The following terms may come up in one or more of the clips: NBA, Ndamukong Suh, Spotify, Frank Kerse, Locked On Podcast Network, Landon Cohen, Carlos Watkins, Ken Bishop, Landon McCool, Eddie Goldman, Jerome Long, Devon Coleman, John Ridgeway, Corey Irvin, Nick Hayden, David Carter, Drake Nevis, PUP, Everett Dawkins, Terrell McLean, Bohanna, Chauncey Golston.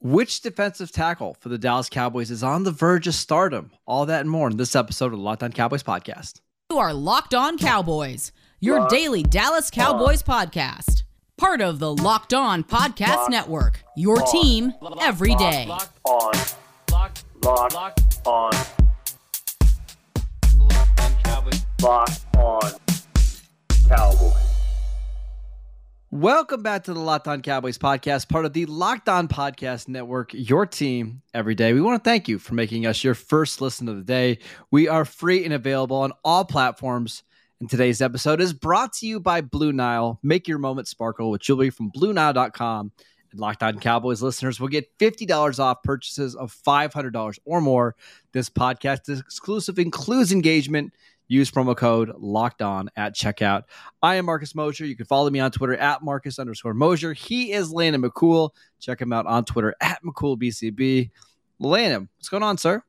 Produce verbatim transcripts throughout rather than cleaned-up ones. Which defensive tackle for the Dallas Cowboys is on the verge of stardom? All that and more in this episode of the Locked On Cowboys podcast. You are Locked On Cowboys, your Locked daily Dallas Cowboys on. podcast. Part of the Locked On Podcast Locked Network, your on. team every day. Locked On. Locked, Locked, Locked On. Locked On Cowboys. Locked On Cowboys. Welcome back to the Locked On Cowboys podcast, part of the Locked On Podcast Network, your team every day. We want to thank you for making us your first listen of the day. We are free and available on all platforms. And today's episode is brought to you by Blue Nile. Make your moment sparkle with jewelry from blue nile dot com. And Locked On Cowboys listeners will get fifty dollars off purchases of five hundred dollars or more. This podcast is exclusive, includes engagement. Use promo code Locked On at checkout. I am Marcus Mosher. You can follow me on Twitter at Marcus underscore Mosher. He is Landon McCool. Check him out on Twitter at McCoolBCB. Landon, what's going on, sir?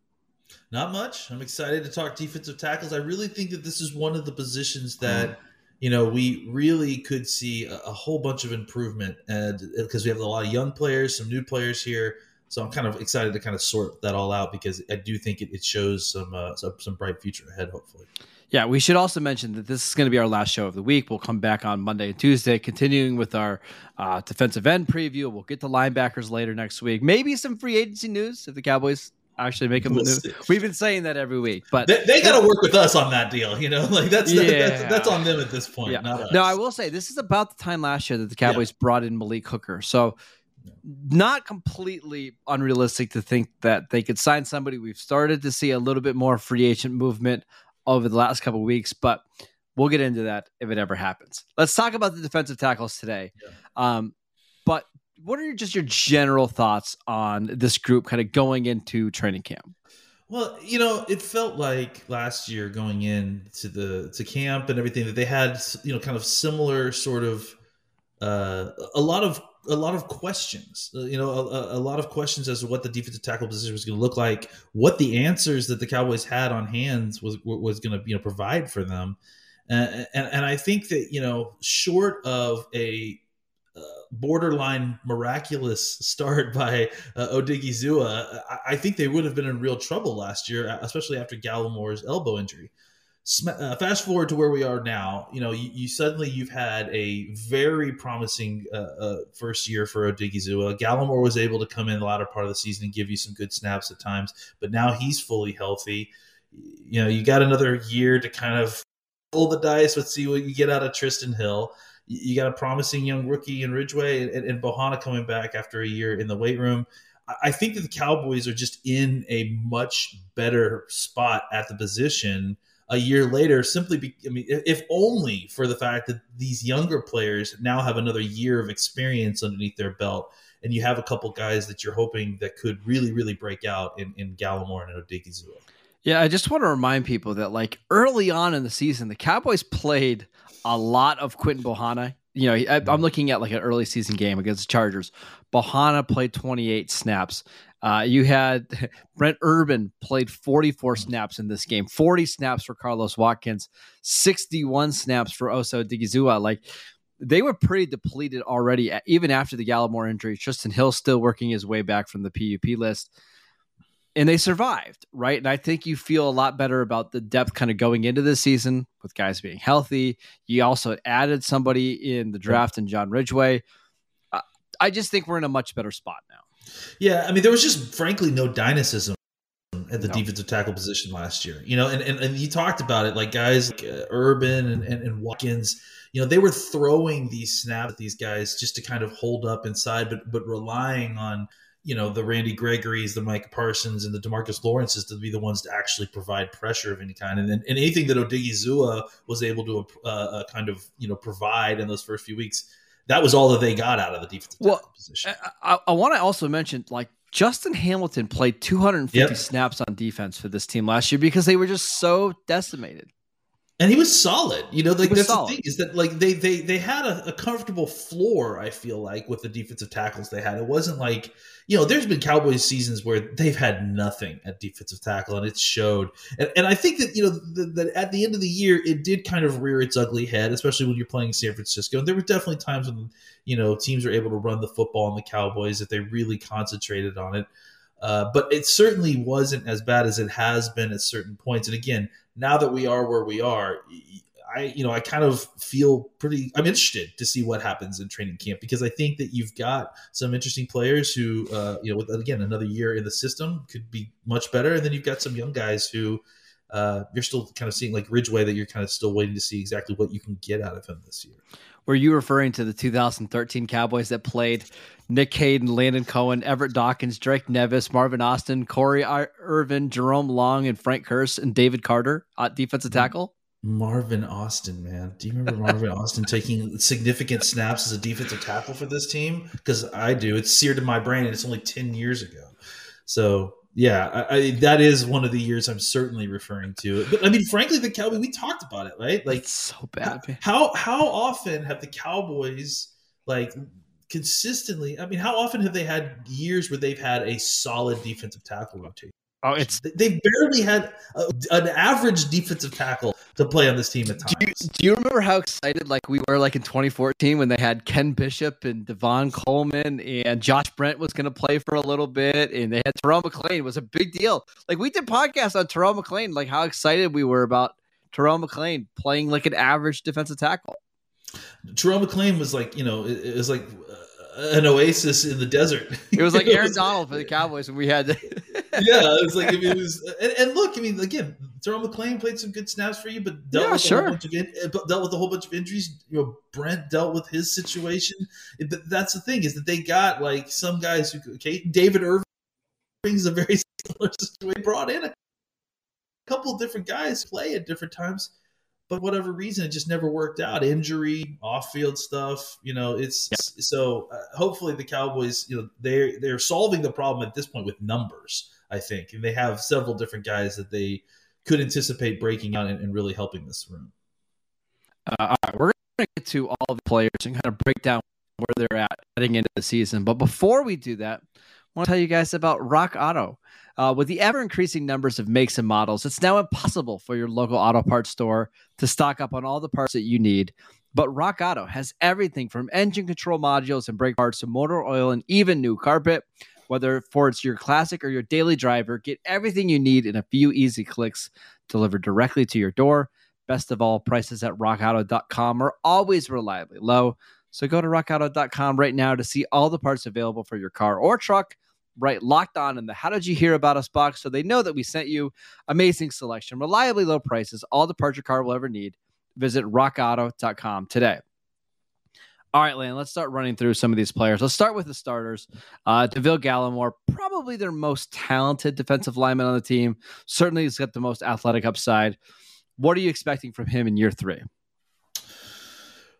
Not much. I'm excited to talk defensive tackles. I really think that this is one of the positions that, mm-hmm. you know, we really could see a, a whole bunch of improvement, and because we have a lot of young players, some new players here. So I'm kind of excited to kind of sort that all out because I do think it, it shows some, uh, some some bright future ahead, hopefully. Yeah, we should also mention that this is going to be our last show of the week. We'll come back on Monday and Tuesday, continuing with our uh, defensive end preview. We'll get to linebackers later next week. Maybe some free agency news if the Cowboys actually make them we'll the news. See. We've been saying that every week, but they, they got to work with us on that deal. You know, like that's yeah. that's, that's on them at this point. Yeah. Not us. No, I will say this is about the time last year that the Cowboys yeah. brought in Malik Hooker. So. Not completely unrealistic to think that they could sign somebody. We've started to see a little bit more free agent movement over the last couple of weeks, but we'll get into that if it ever happens. Let's talk about the defensive tackles today. Yeah. Um, but what are just your general thoughts on this group kind of going into training camp? Well, you know, it felt like last year going in to the to camp and everything that they had, you know, kind of similar sort of uh, a lot of a lot of questions, you know, a, a lot of questions as to what the defensive tackle position was going to look like, what the answers that the Cowboys had on hands was, was going to, you know, provide for them. Uh, and, and I think that, you know, short of a uh, borderline miraculous start by uh, Odighizuwa, I, I think they would have been in real trouble last year, especially after Gallimore's elbow injury. Uh, fast forward to where we are now, you know, you, you suddenly you've had a very promising uh, uh, first year for Odighizuwa. Gallimore was able to come in the latter part of the season and give you some good snaps at times, but now he's fully healthy. You know, you got another year to kind of roll the dice. Let's see what you get out of Trysten Hill. You got a promising young rookie in Ridgeway and, and, and Bohanna coming back after a year in the weight room. I think that the Cowboys are just in a much better spot at the position a year later, simply, be, I mean, if only for the fact that these younger players now have another year of experience underneath their belt, and you have a couple guys that you're hoping that could really, really break out in, in Gallimore and Odighizuwa. Yeah, I just want to remind people that, like, early on in the season, the Cowboys played a lot of Quentin Bohanna. You know, I, I'm looking at like an early season game against the Chargers. Bohanna played twenty-eight snaps. Uh, you had Brent Urban played forty-four snaps in this game, forty snaps for Carlos Watkins, sixty-one snaps for Osa Odighizuwa. Like, they were pretty depleted already, even after the Gallimore injury. Trysten Hill still working his way back from the P U P list. And they survived, right? And I think you feel a lot better about the depth kind of going into this season with guys being healthy. You also added somebody in the draft in John Ridgeway. Uh, I just think we're in a much better spot now. Yeah, I mean, there was just, frankly, no dynamism at the no. defensive tackle position last year. You know, and, and, and you talked about it, like guys like uh, Urban and, and, and Watkins, you know, they were throwing these snaps at these guys just to kind of hold up inside, but but relying on, you know, the Randy Gregory's, the Mike Parsons, and the DeMarcus Lawrence's to be the ones to actually provide pressure of any kind. And then and anything that Odighizuwa was able to uh, uh, kind of, you know, provide in those first few weeks, that was all that they got out of the defensive well, tackle position. I, I want to also mention, like, Justin Hamilton played two hundred fifty yep. snaps on defense for this team last year because they were just so decimated. And he was solid. You know, like that's solid. The thing is that like they they they had a, a comfortable floor, I feel like, with the defensive tackles they had. It wasn't like, you know, there's been Cowboys seasons where they've had nothing at defensive tackle, and it showed. And, and I think that, you know, that at the end of the year, it did kind of rear its ugly head, especially when you're playing San Francisco. And there were definitely times when, you know, teams were able to run the football on the Cowboys if they really concentrated on it. Uh, but it certainly wasn't as bad as it has been at certain points. And again, now that we are where we are, I, you know, I kind of feel pretty, I'm interested to see what happens in training camp, because I think that you've got some interesting players who, uh, you know, with, again, another year in the system could be much better. And then you've got some young guys who uh, you're still kind of seeing, like Ridgeway, that you're kind of still waiting to see exactly what you can get out of him this year. Were you referring to the two thousand thirteen Cowboys that played Nick Hayden, Landon Cohen, Everett Dawkins, Drake Nevis, Marvin Austin, Corey Irvin, Jerome Long, and Frank Kerse, and David Carter at defensive tackle? Marvin Austin, man. Do you remember Marvin Austin taking significant snaps as a defensive tackle for this team? Because I do. It's seared in my brain, and it's only ten years ago. So... Yeah, I, I, that is one of the years I'm certainly referring to. But I mean, frankly, the Cowboys, we talked about it, right? Like, it's so bad. Man. How how often have the Cowboys, like, consistently? I mean, how often have they had years where they've had a solid defensive tackle rotation? Oh, it's they barely had a, an average defensive tackle to play on this team at times. Do you, do you remember how excited like we were like in twenty fourteen when they had Ken Bishop and Devon Coleman and Josh Brent was going to play for a little bit, and they had Terrell McLean? It was a big deal. Like, we did podcasts on Terrell McLean, like how excited we were about Terrell McLean playing like an average defensive tackle. Terrell McLean was like, you know, it, it was like uh, an oasis in the desert. It was like Aaron was, Donald for the Cowboys, and we had to... yeah, it was like, I mean, it was, and, and look, I mean, again, Terrell McLean played some good snaps for you, but dealt, yeah, with sure. a whole bunch of in, dealt with a whole bunch of injuries. You know, Brent dealt with his situation. It, that's the thing, is that they got like some guys who, okay, David Irving is a very similar situation. Brought in a couple of different guys play at different times, but whatever reason, it just never worked out. Injury, off-field stuff, you know, it's yeah. so uh, hopefully the Cowboys, you know, they they're solving the problem at this point with numbers, I think. And they have several different guys that they could anticipate breaking out and, and really helping this room. Uh, all right, we're going to get to all the players and kind of break down where they're at heading into the season. But before we do that, I want to tell you guys about Rock Auto. Uh, with the ever-increasing numbers of makes and models, it's now impossible for your local auto parts store to stock up on all the parts that you need. But Rock Auto has everything from engine control modules and brake parts to motor oil and even new carpet. Whether for it's your classic or your daily driver, get everything you need in a few easy clicks delivered directly to your door. Best of all, prices at rock auto dot com are always reliably low. So go to rock auto dot com right now to see all the parts available for your car or truck. Right, Locked On in the How Did You Hear About Us box, so they know that we sent you. Amazing selection, reliably low prices, all the parts your car will ever need. Visit rock auto dot com today. All right, Lan, let's start running through some of these players. Let's start with the starters. Uh, DeVille Gallimore, probably their most talented defensive lineman on the team. Certainly he's got the most athletic upside. What are you expecting from him in year three?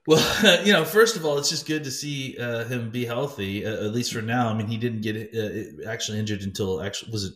Well, you know, first of all, it's just good to see uh, him be healthy, uh, at least for now. I mean, he didn't get uh, actually injured until actually was it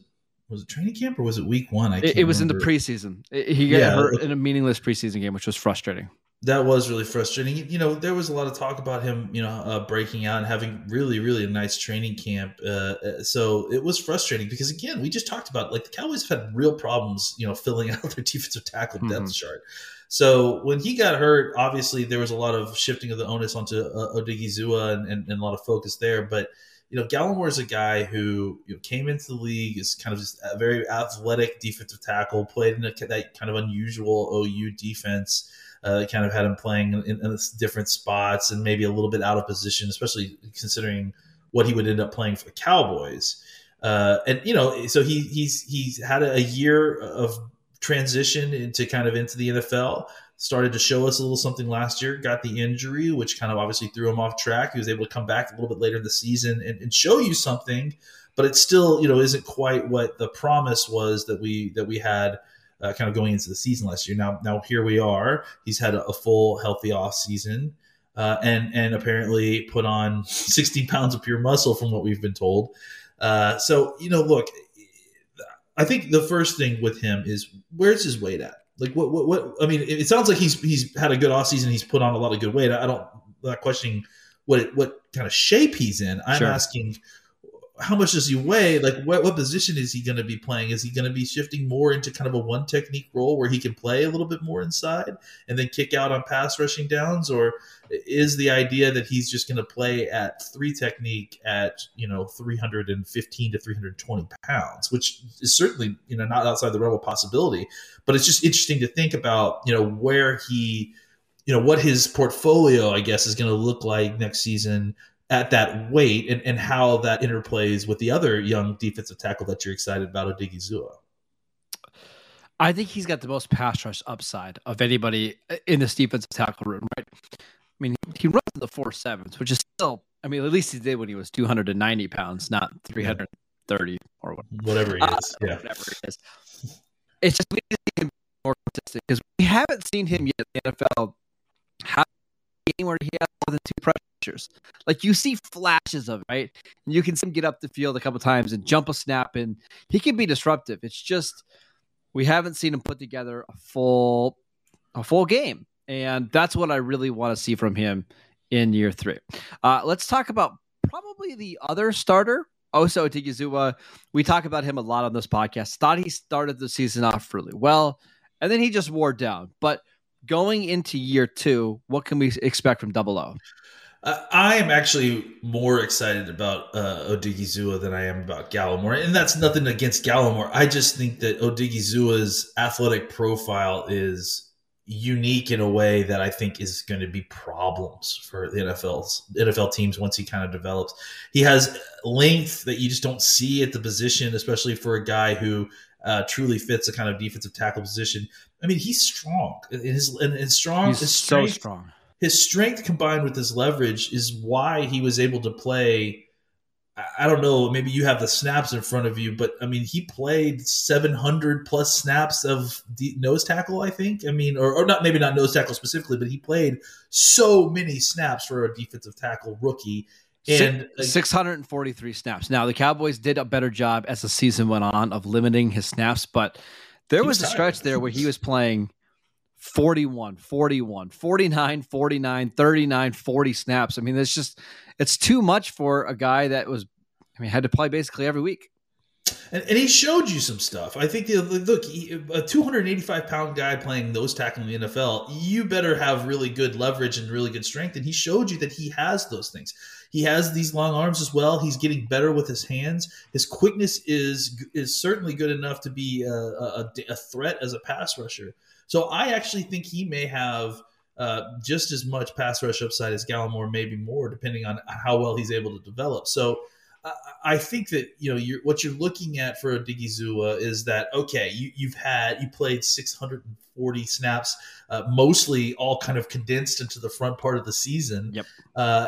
was it training camp or was it week one? I can't it was remember. in the preseason. He got yeah. hurt in a meaningless preseason game, which was frustrating. That was really frustrating. You know, there was a lot of talk about him, you know, uh, breaking out and having really, really a nice training camp. Uh, so it was frustrating because, again, we just talked about, like, the Cowboys have had real problems, you know, filling out their defensive tackle mm-hmm. depth chart. So when he got hurt, obviously there was a lot of shifting of the onus onto uh, Odighizuwa and, and, and a lot of focus there. But, you know, Gallimore is a guy who, you know, came into the league as kind of just a very athletic defensive tackle, played in a, that kind of unusual O U defense. Uh, kind of had him playing in, in different spots and maybe a little bit out of position, especially considering what he would end up playing for the Cowboys. Uh, and, you know, so he he's he's had a year of transition into kind of into the N F L, started to show us a little something last year, got the injury, which kind of obviously threw him off track. He was able to come back a little bit later in the season and, and show you something, but it still, you know, isn't quite what the promise was that we that we had Uh, kind of going into the season last year. Now, now here we are. He's had a, a full, healthy off season, uh, and and apparently put on sixteen pounds of pure muscle, from what we've been told. Uh, so you know, look, I think the first thing with him is where's his weight at? Like what, what, what, I mean, it sounds like he's, he's had a good off season. He's put on a lot of good weight. I don't, I'm not questioning what, what kind of shape he's in. I'm sure. asking how much does he weigh? Like what, what position is he going to be playing? Is he going to be shifting more into kind of a one technique role where he can play a little bit more inside and then kick out on pass rushing downs? Or is the idea that he's just going to play at three technique at, you know, three fifteen to three twenty pounds, which is certainly, you know, not outside the realm of possibility, but it's just interesting to think about, you know, where he, you know, what his portfolio, I guess, is going to look like next season at that weight and, and how that interplays with the other young defensive tackle that you're excited about, Odighizuwa. I think he's got the most pass rush upside of anybody in this defensive tackle room, right? I mean, he runs in the four sevens, which is still, I mean, at least he did when he was two ninety pounds, not three thirty or whatever. Whatever he is. Uh, yeah. Whatever it is. It's just we need to be more consistent because we haven't seen him yet in the N F L have a game where he has more than two pressures. Like you see flashes of it, right? And you can see him get up the field a couple times and jump a snap, and he can be disruptive. It's just we haven't seen him put together a full a full game. And that's what I really want to see from him in year three. Uh, let's talk about probably the other starter, Osa Odighizuwa. We talk about him a lot on this podcast. Thought he started the season off really well, and then he just wore down. But going into year two, what can we expect from Double O? Uh, I am actually more excited about uh, Odighizuwa than I am about Gallimore. And that's nothing against Gallimore. I just think that Odighizuwa's athletic profile is unique in a way that I think is going to be problems for the N F L's N F L teams once he kind of develops. He has length that you just don't see at the position, especially for a guy who uh, truly fits a kind of defensive tackle position. I mean, he's strong. And his, and, and strong he's his strength, so strong. His strength combined with his leverage is why he was able to play. I don't know, maybe you have the snaps in front of you, but, I mean, he played seven hundred plus snaps of de- nose tackle, I think. I mean, or, or not maybe not nose tackle specifically, but he played so many snaps for a defensive tackle rookie. And six forty-three snaps. Now, the Cowboys did a better job as the season went on of limiting his snaps, but there was a stretch there where he was playing forty-one, forty-one, forty-nine, forty-nine, thirty-nine, forty snaps. I mean, it's just, it's too much for a guy that was, I mean, had to play basically every week. And, and he showed you some stuff. I think, the, look, he, a two eighty-five pound guy playing nose tackle in the N F L, you better have really good leverage and really good strength. And he showed you that he has those things. He has these long arms as well. He's getting better with his hands. His quickness is is certainly good enough to be a, a, a threat as a pass rusher. So I actually think he may have uh, just as much pass rush upside as Gallimore, maybe more, depending on how well he's able to develop. So I, I think that you know you're, what you're looking at for Odighizuwa is that okay, you, you've had you played six forty snaps, uh, mostly all kind of condensed into the front part of the season. Yep. Uh,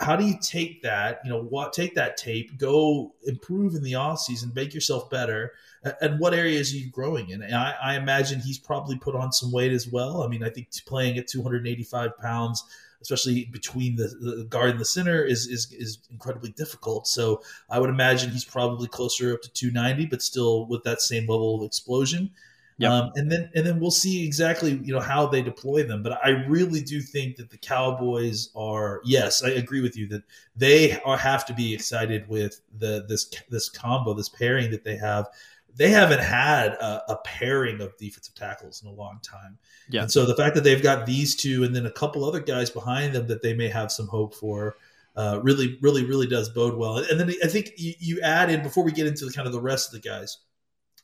how do you take that? You know, what take that tape, go improve in the offseason, make yourself better. And what areas are you growing in? And I, I imagine he's probably put on some weight as well. I mean, I think playing at two eighty-five pounds, especially between the, the guard and the center, is, is is incredibly difficult. So I would imagine he's probably closer up to two ninety, but still with that same level of explosion. Yep. Um, and then and then we'll see exactly you know how they deploy them. But I really do think that the Cowboys are, yes, I agree with you that they are, have to be excited with the this this combo, this pairing that they have. They haven't had a, a pairing of defensive tackles in a long time. Yeah. And so the fact that they've got these two and then a couple other guys behind them that they may have some hope for uh, really, really, really does bode well. And then I think you, you add in, before we get into the, kind of the rest of the guys,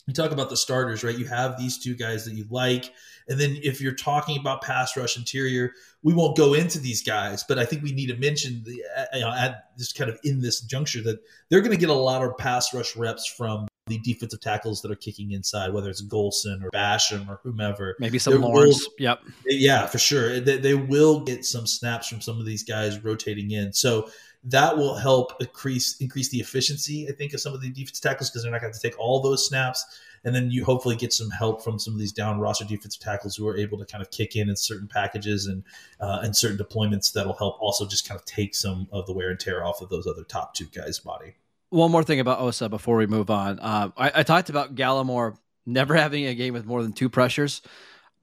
you talk about the starters, right? You have these two guys that you like. And then if you're talking about pass rush interior, we won't go into these guys, but I think we need to mention the, you know, at this kind of in this juncture that they're going to get a lot of pass rush reps from the defensive tackles that are kicking inside, whether it's Golston or Basham or whomever. Maybe some Lawrence. Yep. Yeah, for sure. They, they will get some snaps from some of these guys rotating in. So that will help increase increase the efficiency, I think, of some of the defensive tackles because they're not going to take all those snaps. And then you hopefully get some help from some of these down roster defensive tackles who are able to kind of kick in in certain packages and uh, and certain deployments that'll help also just kind of take some of the wear and tear off of those other top two guys' body. One more thing about Osa before we move on. Um, I, I talked about Gallimore never having a game with more than two pressures.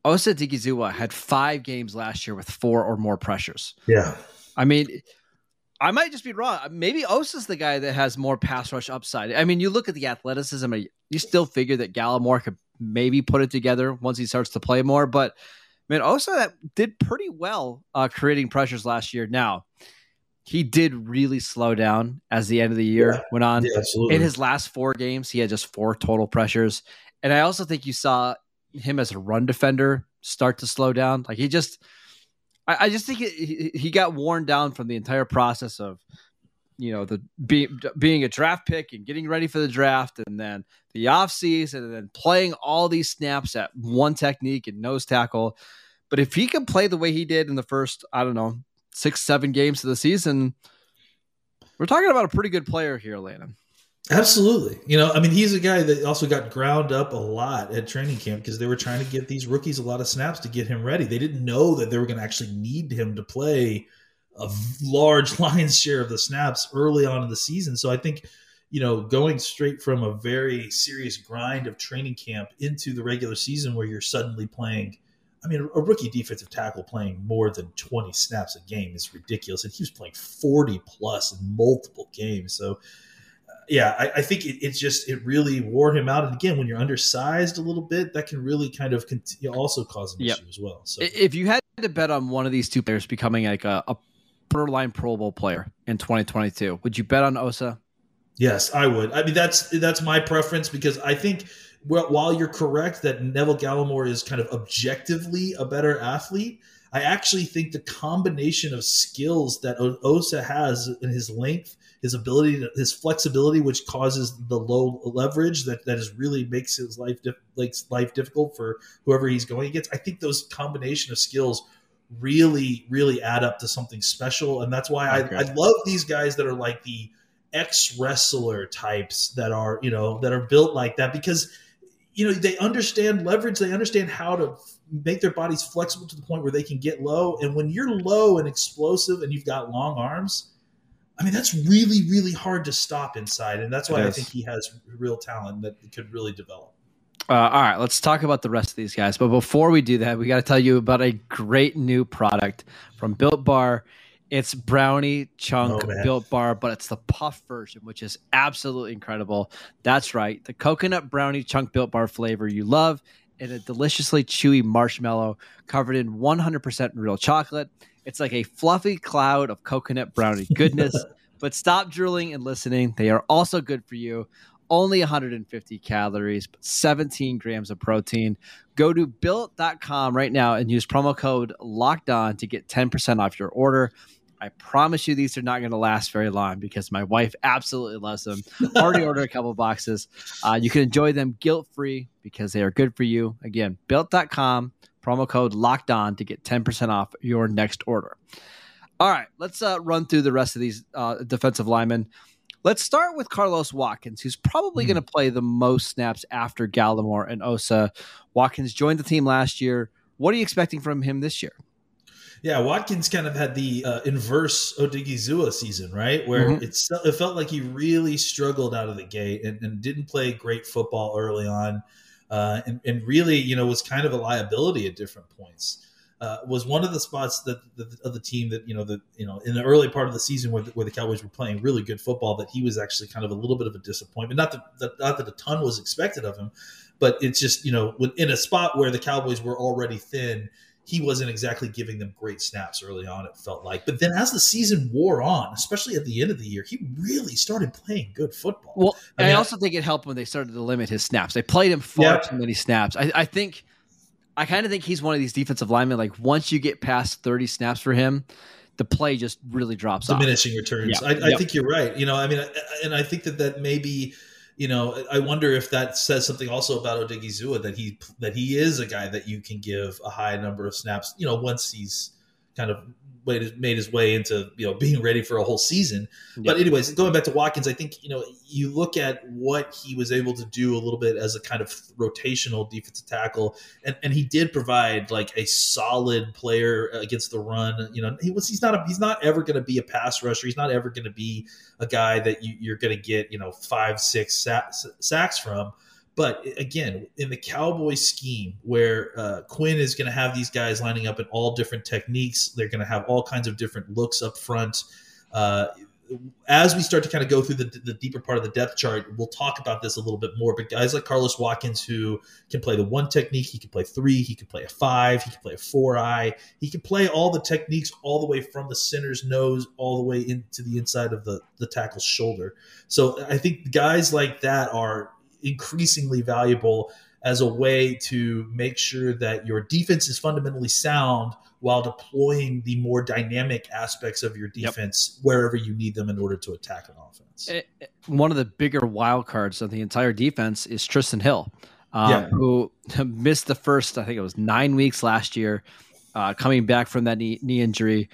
Osa Odighizuwa had five games last year with four or more pressures. Yeah. I mean, I might just be wrong. Maybe Osa's the guy that has more pass rush upside. I mean, you look at the athleticism, you still figure that Gallimore could maybe put it together once he starts to play more. But, man, Osa did pretty well uh, creating pressures last year. Now, he did really slow down as the end of the year yeah. went on. Yeah, in his last four games, he had just four total pressures. And I also think you saw him as a run defender start to slow down. Like he just, I, I just think he, he got worn down from the entire process of, you know, the be, being a draft pick and getting ready for the draft and then the offseason and then playing all these snaps at one technique and nose tackle. But if he can play the way he did in the first, I don't know, six, seven games of the season, we're talking about a pretty good player here, Landon. Absolutely. You know, I mean, he's a guy that also got ground up a lot at training camp because they were trying to give these rookies a lot of snaps to get him ready. They didn't know that they were going to actually need him to play a large lion's share of the snaps early on in the season. So I think, you know, going straight from a very serious grind of training camp into the regular season where you're suddenly playing, I mean, a rookie defensive tackle playing more than twenty snaps a game is ridiculous. And he was playing forty plus in multiple games. So, Yeah, I, I think it, it just it really wore him out. And again, when you're undersized a little bit, that can really kind of continue, also cause an yep. issue as well. So, if you had to bet on one of these two players becoming like a, a borderline Pro Bowl player in twenty twenty-two, would you bet on Osa? Yes, I would. I mean, that's that's my preference because I think well, while you're correct that Neville Gallimore is kind of objectively a better athlete, I actually think the combination of skills that Osa has in his length, his ability, to, his flexibility, which causes the low leverage that, that is really makes his life dif- makes life difficult for whoever he's going against. I think those combination of skills really, really add up to something special. And that's why okay. I, I love these guys that are like the ex-wrestler types that are, you know, that are built like that because, you know, they understand leverage. They understand how to make their bodies flexible to the point where they can get low. And when you're low and explosive and you've got long arms, I mean, that's really, really hard to stop inside. And that's why I think he has real talent that could really develop. Uh, all right, let's talk about the rest of these guys. But before we do that, we got to tell you about a great new product from Built Bar. It's brownie chunk oh, Built Bar, but it's the puff version, which is absolutely incredible. That's right. The coconut brownie chunk Built Bar flavor you love and a deliciously chewy marshmallow covered in one hundred percent real chocolate. It's like a fluffy cloud of coconut brownie goodness. But stop drooling and listening. They are also good for you. Only one hundred fifty calories, but seventeen grams of protein. Go to built dot com right now and use promo code LOCKEDON to get ten percent off your order. I promise you these are not going to last very long because my wife absolutely loves them. Already ordered a couple boxes. Uh, you can enjoy them guilt-free because they are good for you. Again, built dot com, promo code locked on to get ten percent off your next order. All right, let's uh, run through the rest of these uh, defensive linemen. Let's start with Carlos Watkins, who's probably mm-hmm. going to play the most snaps after Gallimore and Osa. Watkins joined the team last year. What are you expecting from him this year? Yeah, Watkins kind of had the uh, inverse Odighizuwa season, right? Where mm-hmm. it's, it felt like he really struggled out of the gate and, and didn't play great football early on uh, and, and really, you know, was kind of a liability at different points. Uh, was one of the spots that the, of the team that, you know, the, you know, in the early part of the season where the, where the Cowboys were playing really good football, that he was actually kind of a little bit of a disappointment. Not that, that not that a ton was expected of him, but it's just, you know, in a spot where the Cowboys were already thin, he wasn't exactly giving them great snaps early on, it felt like. But then as the season wore on, especially at the end of the year, he really started playing good football. Well, I, mean, I also think it helped when they started to limit his snaps. They played him far yeah. too many snaps. I, I think – I kind of think he's one of these defensive linemen. Like once you get past thirty snaps for him, the play just really drops diminishing off. Diminishing returns. Yeah. I, I yep. think you're right. You know, I mean, I, and I think that that maybe – you know, I wonder if that says something also about Odighizuwa, that he that he is a guy that you can give a high number of snaps, you know, once he's kind of made his way into, you know, being ready for a whole season. Yeah. But anyways, going back to Watkins, I think, you know, you look at what he was able to do a little bit as a kind of rotational defensive tackle, and, and he did provide like a solid player against the run. You know, he was he's not a, he's not ever going to be a pass rusher. He's not ever going to be a guy that you, you're going to get, you know, five, six sacks, sacks from. But again, in the Cowboys scheme where uh, Quinn is going to have these guys lining up in all different techniques, they're going to have all kinds of different looks up front. Uh, as we start to kind of go through the, the deeper part of the depth chart, we'll talk about this a little bit more. But guys like Carlos Watkins, who can play the one technique, he can play three, he can play a five, he can play a four eye, he can play all the techniques all the way from the center's nose all the way into the inside of the, the tackle's shoulder. So I think guys like that are increasingly valuable as a way to make sure that your defense is fundamentally sound while deploying the more dynamic aspects of your defense yep. wherever you need them in order to attack an offense. It, it, one of the bigger wild cards of the entire defense is Trysten Hill, uh, yeah. who missed the first, I think it was nine weeks last year, uh, coming back from that knee, knee injury.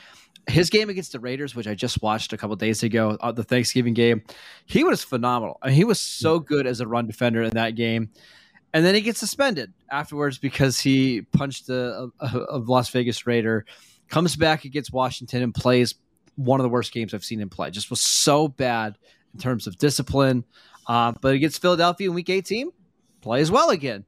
His game against the Raiders, which I just watched a couple of days ago, uh, the Thanksgiving game, he was phenomenal. I mean, he was so good as a run defender in that game. And then he gets suspended afterwards because he punched a, a, a Las Vegas Raider, comes back against Washington and plays one of the worst games I've seen him play. Just was so bad in terms of discipline. Uh, but against Philadelphia in week eighteen, plays well again.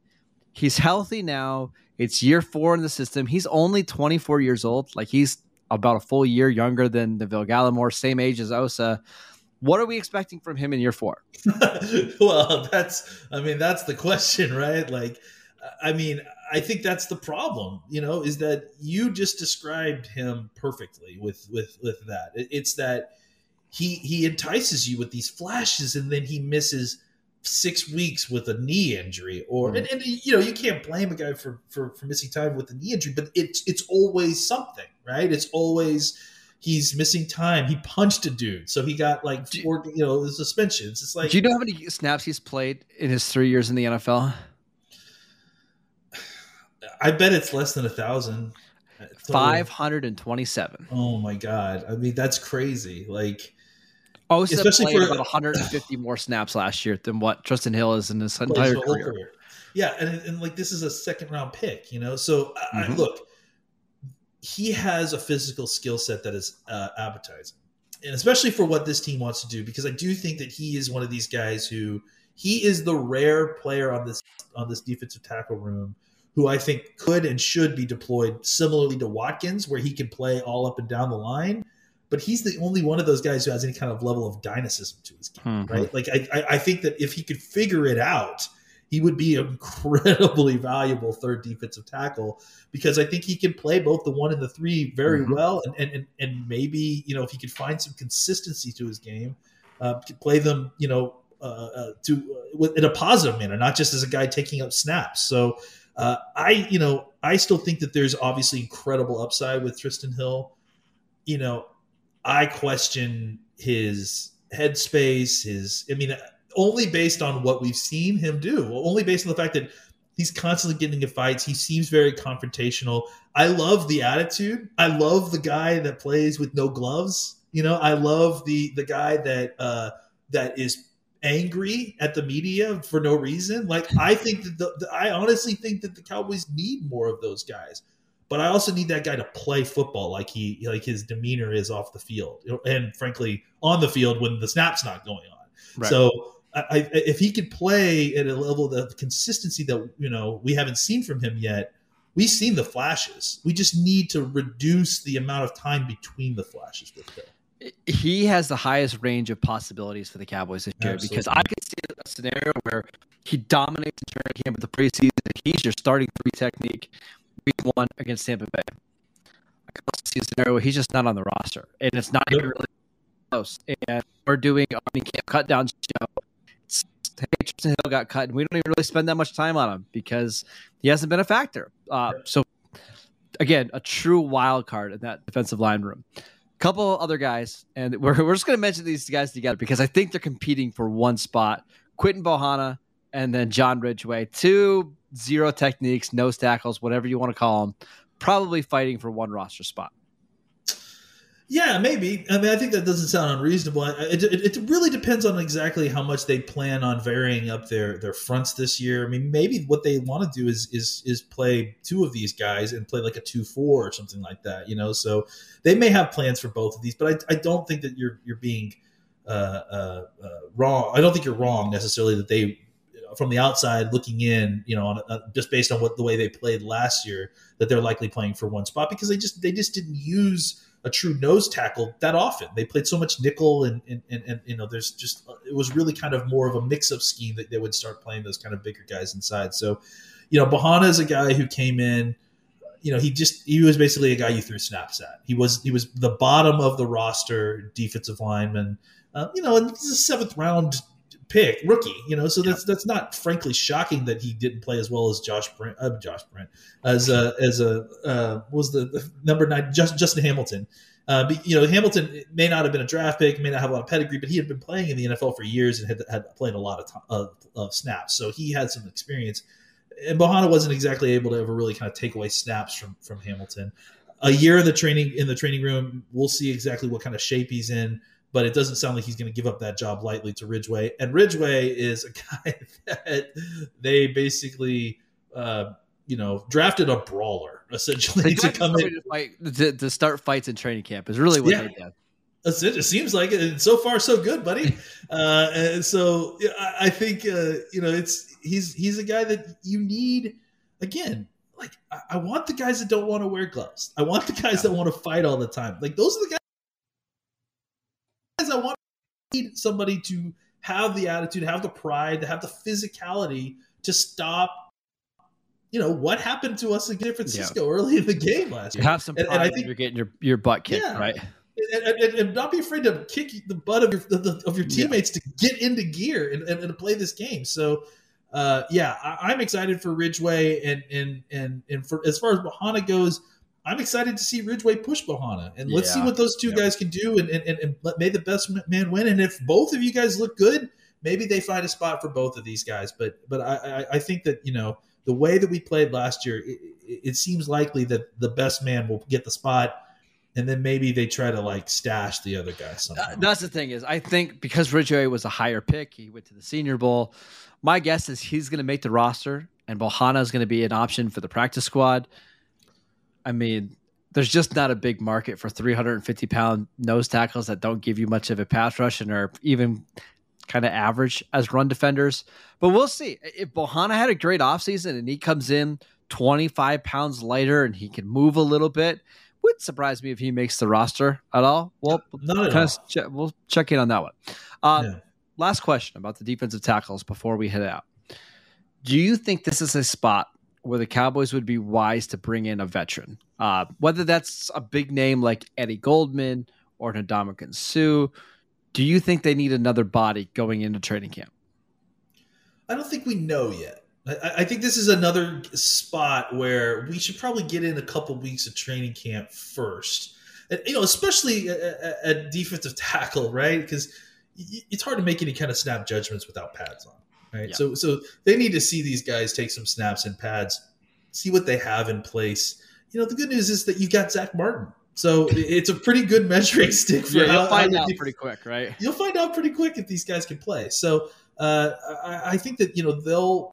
He's healthy now. It's year four in the system. He's only twenty-four years old. Like, he's about a full year younger than Neville Gallimore, same age as Osa. What are we expecting from him in year four? Well, that's, I mean, that's the question, right? Like, I mean, I think that's the problem, you know, is that you just described him perfectly with, with, with that. It's that he, he entices you with these flashes and then he misses six weeks with a knee injury or, mm-hmm. and, and, you know, you can't blame a guy for, for, for missing time with a knee injury, but it's, it's always something, right? It's always, he's missing time. He punched a dude. So he got like four, you know, suspensions. It's like, do you know how many snaps he's played in his three years in the N F L? I bet it's less than a thousand. five hundred twenty-seven. Oh my God. I mean, that's crazy. Like, Osa especially played for about one hundred fifty more snaps last year than what Trysten Hill is in his entire career. career. Yeah, and, and like this is a second round pick, you know. So mm-hmm. I, look, he has a physical skill set that is uh, appetizing, and especially for what this team wants to do, because I do think that he is one of these guys who he is the rare player on this on this defensive tackle room who I think could and should be deployed similarly to Watkins, where he can play all up and down the line. But he's the only one of those guys who has any kind of level of dynamism to his game, mm-hmm. right? Like, I, I think that if he could figure it out, he would be an incredibly valuable third defensive tackle, because I think he can play both the one and the three very mm-hmm. well. And, and, and, and maybe, you know, if he could find some consistency to his game, uh, to play them, you know, uh, uh, to uh, in a positive manner, not just as a guy taking up snaps. So uh, I, you know, I still think that there's obviously incredible upside with Trysten Hill, you know. I question his headspace, his, I mean, only based on what we've seen him do, only based on the fact that he's constantly getting into fights. He seems very confrontational. I love the attitude. I love the guy that plays with no gloves. You know, I love the, the guy that, uh, that is angry at the media for no reason. Like, I think that the, the, I honestly think that the Cowboys need more of those guys. But I also need that guy to play football like he like his demeanor is off the field, and frankly on the field when the snap's not going on. Right. So I, I, if he could play at a level of consistency that, you know, we haven't seen from him yet, we've seen the flashes. We just need to reduce the amount of time between the flashes with him. He has the highest range of possibilities for the Cowboys this year. Absolutely. Because I can see a scenario where he dominates the training camp of the preseason. He's your starting three technique. Week one against Tampa Bay. I can also see a scenario where he's just not on the roster, and it's not even really close. And we're doing a camp cut down show. It's, hey, Trysten Hill got cut, and we don't even really spend that much time on him because he hasn't been a factor. Uh, so, again, a true wild card in that defensive line room. A couple other guys, and we're we're just going to mention these guys together because I think they're competing for one spot. Quinton Bohanna and then John Ridgeway, two zero techniques, nose tackles, whatever you want to call them, probably fighting for one roster spot. Yeah, maybe. I mean, I think that doesn't sound unreasonable. It, it, it really depends on exactly how much they plan on varying up their, their fronts this year. I mean, maybe what they want to do is is is play two of these guys and play like a two four or something like that, you know? So they may have plans for both of these, but I, I don't think that you're, you're being uh, uh, uh, wrong. I don't think you're wrong necessarily that they – from the outside looking in, you know, on a, just based on what the way they played last year, that they're likely playing for one spot because they just they just didn't use a true nose tackle that often. They played so much nickel and, and, and, and you know, there's just, it was really kind of more of a mix-up scheme that they would start playing those kind of bigger guys inside. So, you know, Bohanna is a guy who came in, you know, he just, he was basically a guy you threw snaps at. He was, he was the bottom of the roster defensive lineman, uh, you know, and this is a seventh round pick rookie, you know, so that's, that's not frankly shocking that he didn't play as well as Josh Brent, uh, Josh Brent as a, as a, uh, was the, the number nine, just, Justin Hamilton. Uh, but, you know, Hamilton may not have been a draft pick, may not have a lot of pedigree, but he had been playing in the N F L for years and had, had played a lot of, to- of, of snaps. So he had some experience, and Bohanna wasn't exactly able to ever really kind of take away snaps from, from Hamilton. A year in the training, in the training room, we'll see exactly what kind of shape he's in. But it doesn't sound like he's going to give up that job lightly to Ridgeway. And Ridgeway is a guy that they basically, uh, you know, drafted a brawler essentially to come in to, fight, to, to start fights in training camp. Is really what yeah. they did. It seems like it. And so far, so good, buddy. uh, and so I think uh, you know it's he's he's a guy that you need again. Like I, I want the guys that don't want to wear gloves. I want the guys yeah. that want to fight all the time. Like those are the guys. I want to need somebody to have the attitude, have the pride, to have the physicality to stop, you know, what happened to us in San Francisco yeah. early in the game last year. You have some pride, and, and I think you're getting your, your butt kicked, yeah, right? And, and, and not be afraid to kick the butt of your of your teammates yeah. to get into gear and, and, and to play this game. So, uh, yeah, I, I'm excited for Ridgeway, and and and and for as far as Bohanna goes. I'm excited to see Ridgeway push Bohanna, and let's yeah. see what those two yep. guys can do, and, and, and, and may the best man win. And if both of you guys look good, maybe they find a spot for both of these guys. But but I, I think that, you know, the way that we played last year, it, it seems likely that the best man will get the spot, and then maybe they try to, like, stash the other guy somehow. That's the thing is, I think because Ridgeway was a higher pick, he went to the Senior Bowl, my guess is he's going to make the roster, and Bohanna is going to be an option for the practice squad. I mean, there's just not a big market for three hundred fifty pound nose tackles that don't give you much of a pass rush and are even kind of average as run defenders. But we'll see. If Bohanna had a great offseason and he comes in twenty-five pounds lighter and he can move a little bit, would surprise me if he makes the roster at all. Well, not at all. Che- we'll check in on that one. Um, yeah. Last question about the defensive tackles before we head out. Do you think this is a spot where the Cowboys would be wise to bring in a veteran, uh, whether that's a big name like Eddie Goldman or Ndamukong Suh? Do you think they need another body going into training camp? I don't think we know yet. I, I think this is another spot where we should probably get in a couple weeks of training camp first, and, you know, especially at defensive tackle, right? Because it's hard to make any kind of snap judgments without pads on. Right. Yeah. So so they need to see these guys take some snaps and pads, see what they have in place. You know, the good news is that you've got Zach Martin. So it's a pretty good measuring stick. For yeah, you'll how, find how out pretty quick, right? You'll find out pretty quick if these guys can play. So uh, I, I think that, you know, they'll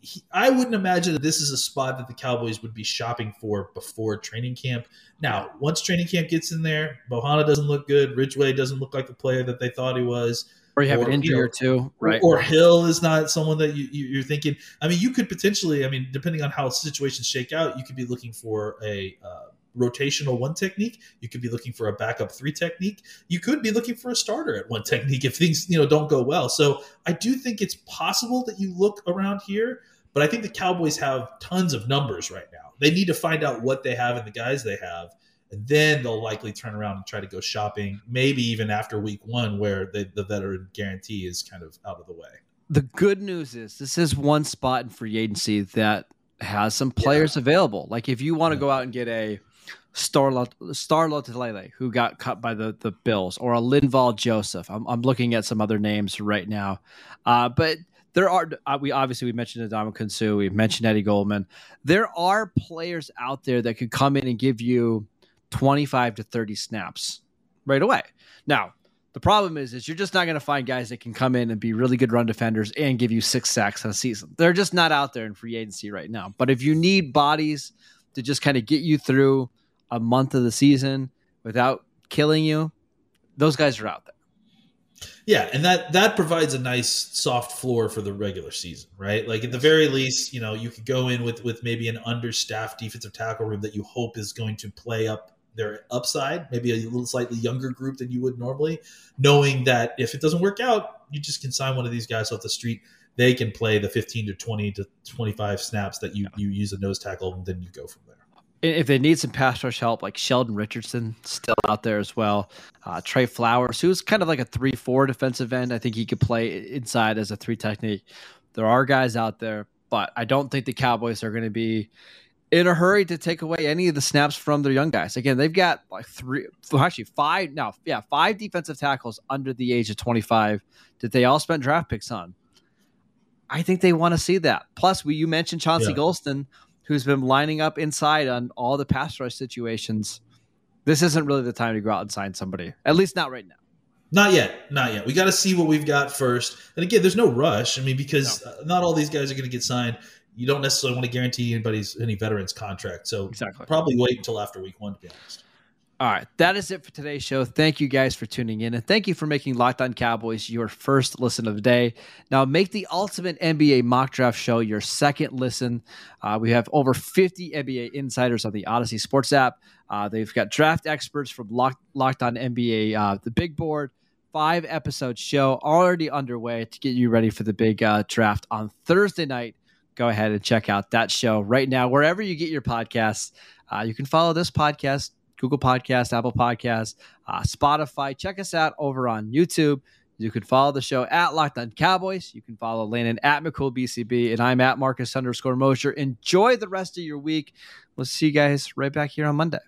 he, I wouldn't imagine that this is a spot that the Cowboys would be shopping for before training camp. Now, once training camp gets in there, Bohanna doesn't look good. Ridgeway doesn't look like the player that they thought he was. Or you have or, an injury you know, or two, right? Or Hill is not someone that you, you, you're thinking. I mean, you could potentially, I mean, depending on how situations shake out, you could be looking for a uh, rotational one technique. You could be looking for a backup three technique. You could be looking for a starter at one technique if things, you know, don't go well. So I do think it's possible that you look around here, but I think the Cowboys have tons of numbers right now. They need to find out what they have and the guys they have. And then they'll likely turn around and try to go shopping, maybe even after week one, where the, the veteran guarantee is kind of out of the way. The good news is this is one spot in free agency that has some players yeah. available. Like if you want to yeah. go out and get a Star Lotelele, who got cut by the, the Bills, or a Linval Joseph. I'm, I'm looking at some other names right now. Uh, but there are uh, – we obviously we mentioned Ndamukong Suh. We mentioned Eddie Goldman. There are players out there that could come in and give you – twenty-five to thirty snaps right away. Now, the problem is, is you're just not going to find guys that can come in and be really good run defenders and give you six sacks in a season. They're just not out there in free agency right now. But if you need bodies to just kind of get you through a month of the season without killing you, those guys are out there. Yeah, and that that provides a nice soft floor for the regular season, right? Like at the very least, you know, you could go in with with maybe an understaffed defensive tackle room that you hope is going to play up their upside, maybe a little slightly younger group than you would normally, knowing that if it doesn't work out, you just can sign one of these guys off the street. They can play the fifteen to twenty to twenty-five snaps that you, yeah. you use a nose tackle, and then you go from there. If they need some pass rush help, like Sheldon Richardson still out there as well. Uh, Trey Flowers, who's kind of like a three four defensive end. I think he could play inside as a three technique. There are guys out there, but I don't think the Cowboys are going to be in a hurry to take away any of the snaps from their young guys. Again, they've got like three, actually five now. Yeah, five defensive tackles under the age of twenty-five that they all spent draft picks on. I think they want to see that. Plus, we you mentioned Chauncey yeah. Golston, who's been lining up inside on all the pass rush situations. This isn't really the time to go out and sign somebody, at least not right now. Not yet. Not yet. We got to see what we've got first. And again, there's no rush. I mean, because no. not all these guys are going to get signed. You don't necessarily want to guarantee anybody's any veteran's contract. So exactly. probably wait until after week one, to be honest. All right. That is it for today's show. Thank you guys for tuning in. And thank you for making Locked On Cowboys your first listen of the day. Now make the Ultimate N B A Mock Draft Show your second listen. Uh, we have over fifty N B A insiders on the Odyssey Sports app. Uh, they've got draft experts from Locked, Locked On N B A, uh, the Big Board. Five episode show already underway to get you ready for the big uh, draft on Thursday night. Go ahead and check out that show right now, wherever you get your podcasts. Uh, you can follow this podcast, Google Podcasts, Apple Podcasts, uh, Spotify. Check us out over on YouTube. You can follow the show at Locked On Cowboys. You can follow Landon at McCool B C B, and I'm at Marcus underscore Mosher. Enjoy the rest of your week. We'll see you guys right back here on Monday.